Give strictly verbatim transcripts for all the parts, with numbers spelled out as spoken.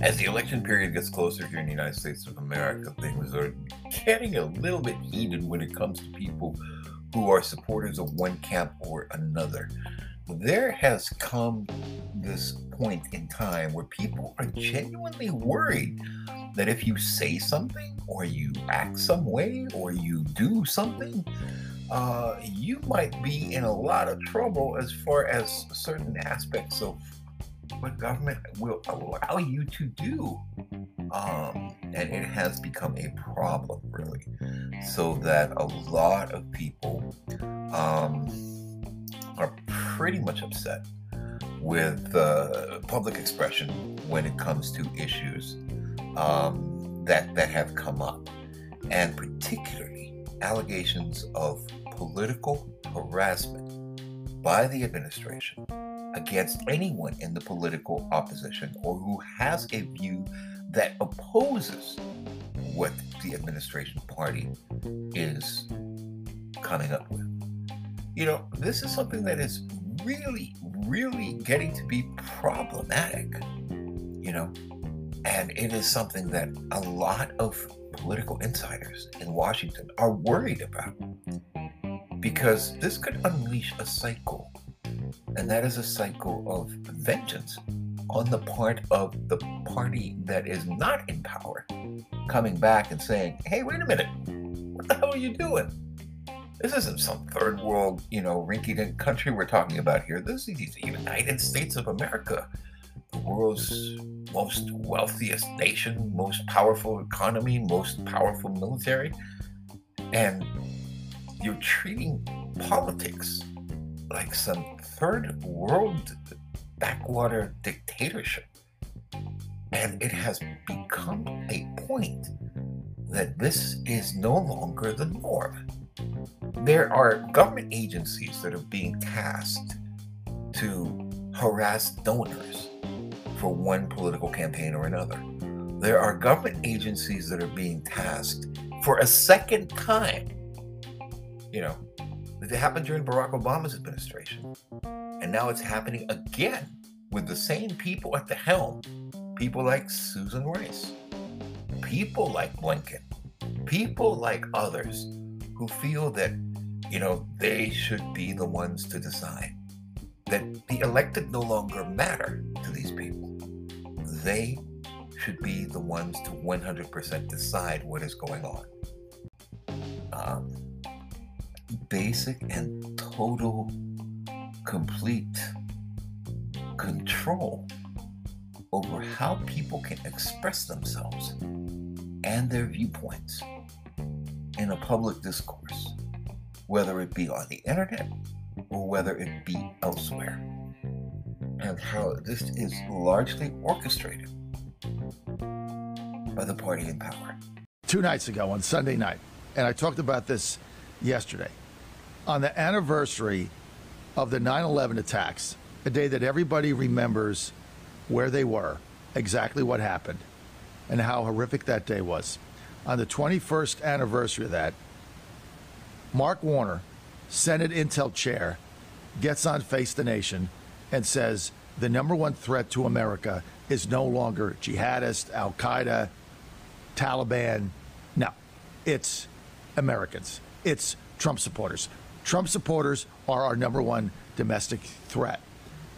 As the election period gets closer here in the United States of America, things are getting a little bit heated when it comes to people who are supporters of one camp or another. There has come this point in time where people are genuinely worried that if you say something or you act some way or you do something, uh, you might be in a lot of trouble as far as certain aspects of what government will allow you to do. Um, and it has become a problem, really, so that a lot of people um, are pretty much upset with uh, public expression when it comes to issues um, that, that have come up, and particularly allegations of political harassment by the administration against anyone in the political opposition or who has a view that opposes what the administration party is coming up with. You know, this is something that is really, really getting to be problematic, you know, and it is something that a lot of political insiders in Washington are worried about, because this could unleash a cycle. And that is a cycle of vengeance on the part of the party that is not in power, coming back and saying, hey, wait a minute, what the hell are you doing? This isn't some third world, you know, rinky-dink country we're talking about here. This is the United States of America, the world's most wealthiest nation, most powerful economy, most powerful military. And you're treating politics like some third world backwater dictatorship. And it has become a point that this is no longer the norm. There are government agencies that are being tasked to harass donors for one political campaign or another. There are government agencies that are being tasked for a second time. You know, it happened during Barack Obama's administration. And now it's happening again with the same people at the helm. People like Susan Rice, people like Blinken, people like others who feel that, you know, they should be the ones to decide, that the elected no longer matter to these people. They should be the ones to one hundred percent decide what is going on. Um, basic and total, complete control over how people can express themselves and their viewpoints in a public discourse, whether it be on the internet or whether it be elsewhere, and how this is largely orchestrated by the party in power. Two nights ago on Sunday night, and I talked about this yesterday, on the anniversary of the nine eleven attacks, a day that everybody remembers where they were, exactly what happened, and how horrific that day was. On the twenty-first anniversary of that, Mark Warner, Senate Intel Chair, gets on Face the Nation and says the number one threat to America is no longer jihadist, Al-Qaeda, Taliban. No, it's Americans. It's Trump supporters. Trump supporters are our number one domestic threat.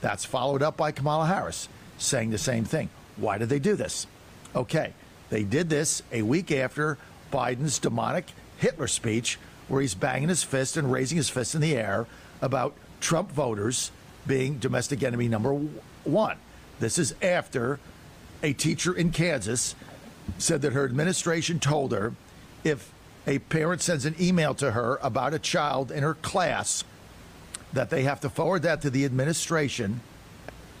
That's followed up by Kamala Harris saying the same thing. Why did they do this? Okay. They did this a week after Biden's demonic Hitler speech, where he's banging his fist and raising his fist in the air about Trump voters being domestic enemy number one. This is after a teacher in Kansas said that her administration told her if a parent sends an email to her about a child in her class, that they have to forward that to the administration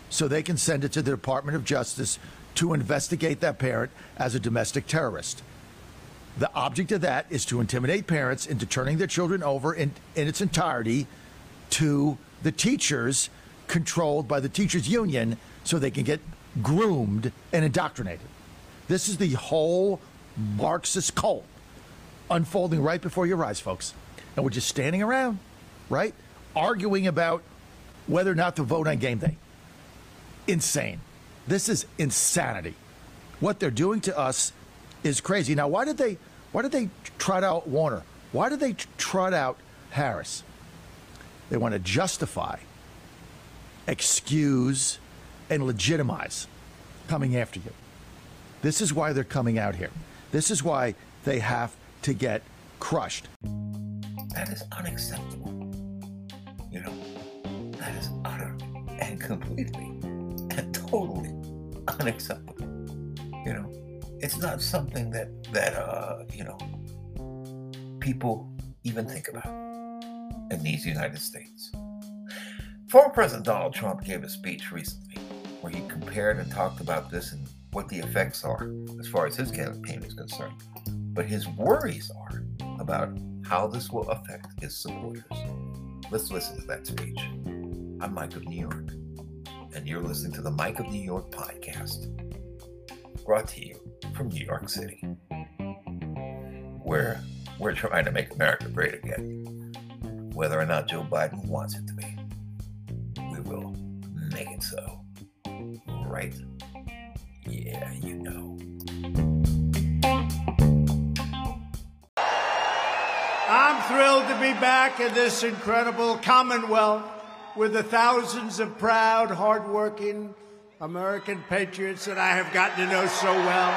so they can send it to the Department of Justice to investigate that parent as a domestic terrorist. The object of that is to intimidate parents into turning their children over in, in its entirety to the teachers controlled by the teachers union so they can get groomed and indoctrinated. This is the whole Marxist cult unfolding right before your eyes, folks. And we're just standing around, right? Arguing about whether or not to vote on game day. Insane. This is insanity. What they're doing to us is crazy. Now, why did they why did they trot out Warner? Why did they trot out Harris? They want to justify, excuse, and legitimize coming after you. This is why they're coming out here. This is why they have to get crushed. That is unacceptable. You know, that is utterly and completely and totally unacceptable. You know, it's not something that, that uh, you know, people even think about in these United States. Former President Donald Trump gave a speech recently where he compared and talked about this and what the effects are as far as his campaign is concerned. But his worries are about how this will affect his supporters. Let's listen to that speech. I'm Mike of New York, and you're listening to the Mike of New York podcast, brought to you from New York City, where we're trying to make America great again. Whether or not Joe Biden wants it to be, we will make it so. Right? Yeah, you know. I'm thrilled to be back in this incredible Commonwealth with the thousands of proud, hardworking American patriots that I have gotten to know so well.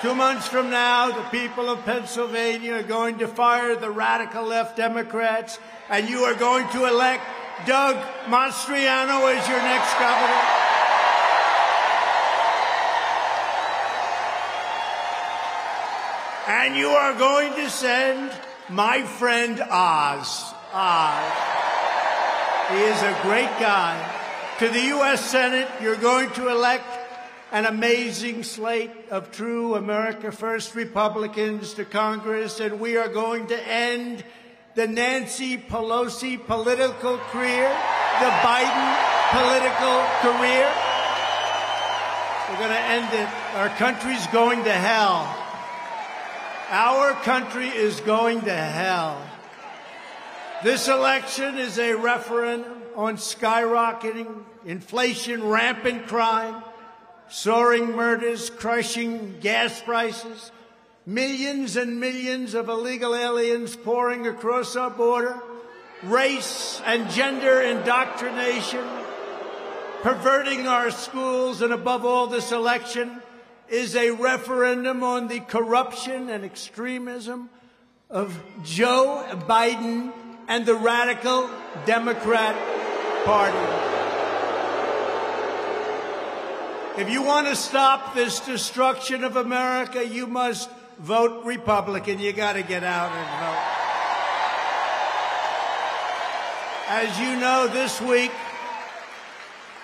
Two months from now, the people of Pennsylvania are going to fire the radical left Democrats, and you are going to elect Doug Mastriano is your next governor. And you are going to send my friend Oz, Oz, he is a great guy, to the U S Senate. You're going to elect an amazing slate of true America First Republicans to Congress, and we are going to end the Nancy Pelosi political career, the Biden political career. We're going to end it. Our country's going to hell. Our country is going to hell. This election is a referendum on skyrocketing inflation, rampant crime, soaring murders, crushing gas prices, millions and millions of illegal aliens pouring across our border, race and gender indoctrination, perverting our schools, and above all, this election is a referendum on the corruption and extremism of Joe Biden and the radical Democrat Party. If you want to stop this destruction of America, you must vote Republican. You got to get out and vote. As you know, this week,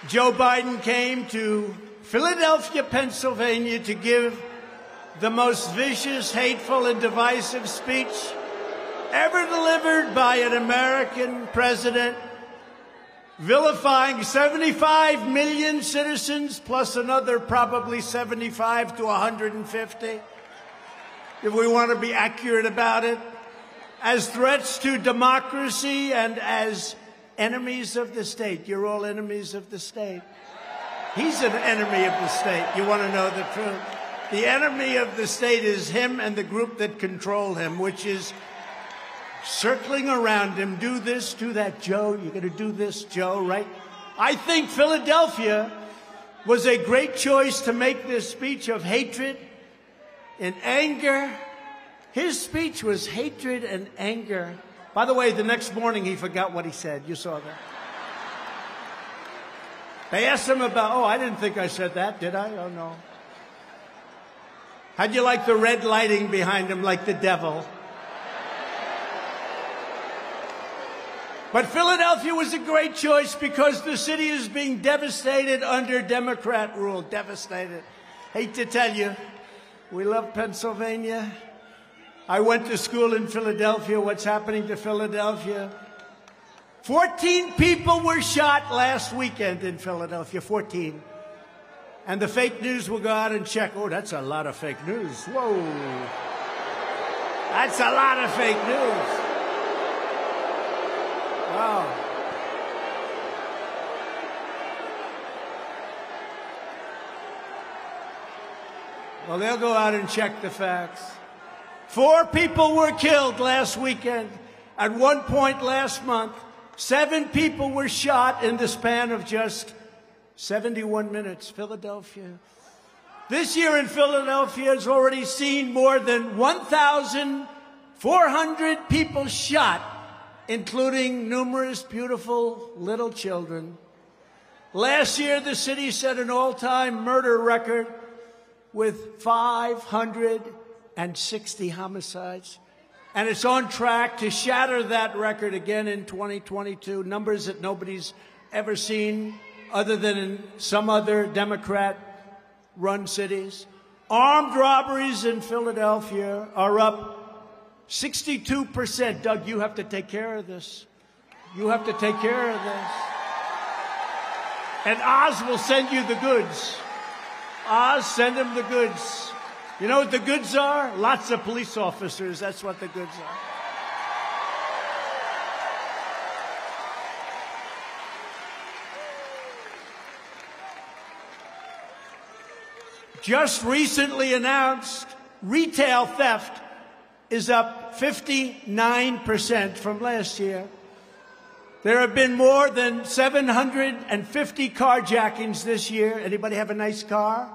Joe Biden came to Philadelphia, Pennsylvania, to give the most vicious, hateful, and divisive speech ever delivered by an American president, vilifying seventy-five million citizens, plus another probably seventy-five to one hundred fifty. If we want to be accurate about it, as threats to democracy and as enemies of the state. You're all enemies of the state. He's an enemy of the state. You want to know the truth? The enemy of the state is him and the group that control him, which is circling around him. Do this, do that, Joe. You're going to do this, Joe, right? I think Philadelphia was a great choice to make this speech of hatred and anger. His speech was hatred and anger. By the way, the next morning he forgot what he said. You saw that. They asked him about, oh, I didn't think I said that, did I? Oh, no. How'd you like the red lighting behind him like the devil? But Philadelphia was a great choice because the city is being devastated under Democrat rule. Devastated. Hate to tell you, we love Pennsylvania. I went to school in Philadelphia. What's happening to Philadelphia? fourteen people were shot last weekend in Philadelphia, fourteen. And the fake news will go out and check. Oh, that's a lot of fake news. Whoa. That's a lot of fake news. Wow. Well, they'll go out and check the facts. Four people were killed last weekend. At one point last month, seven people were shot in the span of just seventy-one minutes. Philadelphia. This year in Philadelphia has already seen more than one thousand four hundred people shot, including numerous beautiful little children. Last year, the city set an all-time murder record with five hundred sixty homicides, and it's on track to shatter that record again in twenty twenty-two, numbers that nobody's ever seen other than in some other Democrat-run cities. Armed robberies in Philadelphia are up sixty-two percent. Doug, you have to take care of this. You have to take care of this. And Oz will send you the goods. Oz, send him the goods. You know what the goods are? Lots of police officers. That's what the goods are. Just recently announced, retail theft is up fifty-nine percent from last year. There have been more than seven hundred fifty carjackings this year. Anybody have a nice car?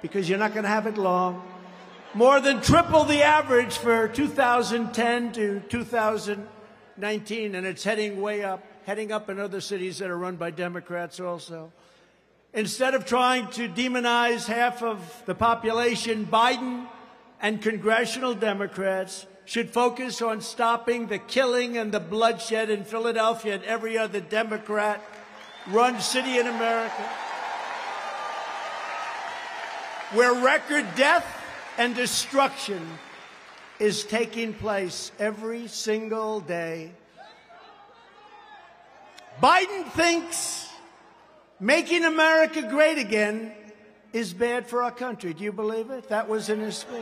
Because you're not going to have it long. More than triple the average for two thousand ten to two thousand nineteen, and it's heading way up, heading up in other cities that are run by Democrats also. Instead of trying to demonize half of the population, Biden and congressional Democrats should focus on stopping the killing and the bloodshed in Philadelphia and every other Democrat-run city in America, where record death and destruction is taking place every single day. Biden thinks making America great again is bad for our country. Do you believe it? That was in his speech.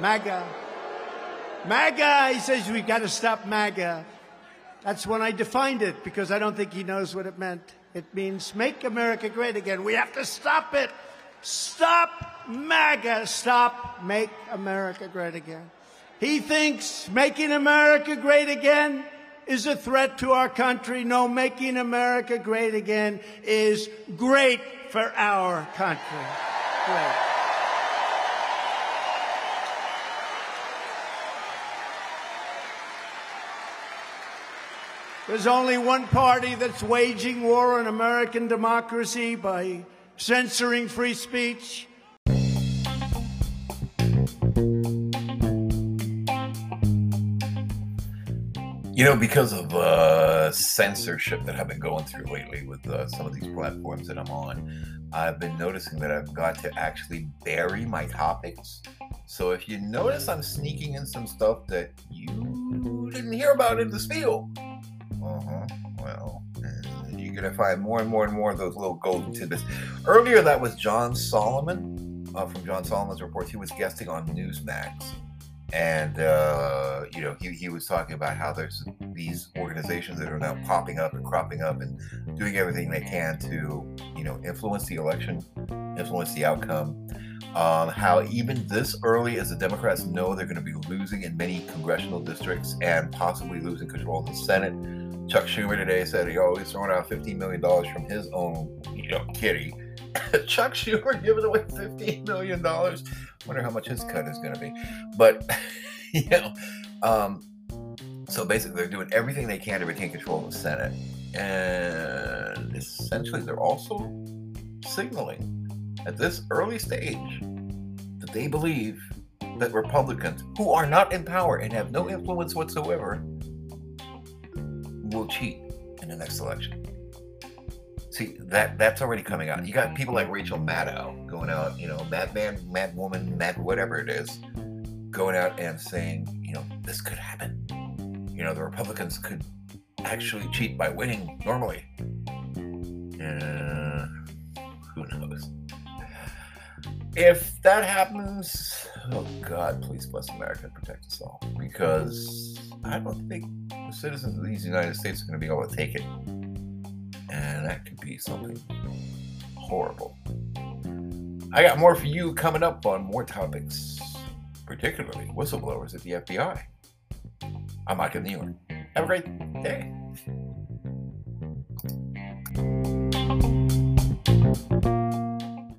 MAGA. MAGA, he says, we've got to stop MAGA. That's when I defined it, because I don't think he knows what it meant. It means make America great again. We have to stop it. Stop MAGA. Stop make America great again. He thinks making America great again is a threat to our country. No, making America great again is great for our country. Great. There's only one party that's waging war on American democracy by censoring free speech. You know, because of uh, censorship that I've been going through lately with uh, some of these platforms that I'm on, I've been noticing that I've got to actually bury my topics. So if you notice, I'm sneaking in some stuff that you didn't hear about in the spiel. Uh-huh. Well, you're going to find more and more and more of those little golden tidbits. Earlier, that was John Solomon uh, from John Solomon's Reports. He was guesting on Newsmax. And, uh, you know, he, he was talking about how there's these organizations that are now popping up and cropping up and doing everything they can to, you know, influence the election, influence the outcome. Um, how even this early, as the Democrats know, they're going to be losing in many congressional districts and possibly losing control of the Senate. Chuck Schumer today said, "Yo, he's throwing out fifteen million dollars from his own, you know, kitty." Chuck Schumer giving away fifteen million dollars. I wonder how much his cut is going to be. But, you know, um, so basically they're doing everything they can to retain control of the Senate. And essentially they're also signaling at this early stage that they believe that Republicans, who are not in power and have no influence whatsoever, will cheat in the next election. See, that that's already coming out. You got people like Rachel Maddow going out, you know, madman, madwoman, mad whatever it is, going out and saying, you know, this could happen. You know, the Republicans could actually cheat by winning normally. Uh, who knows? If that happens, oh God, please bless America and protect us all. Because I don't think the citizens of these United States are going to be able to take it. And that could be something horrible. I got more for you coming up on more topics, particularly whistleblowers at the F B I. I'm Mike of New York. Have a great day.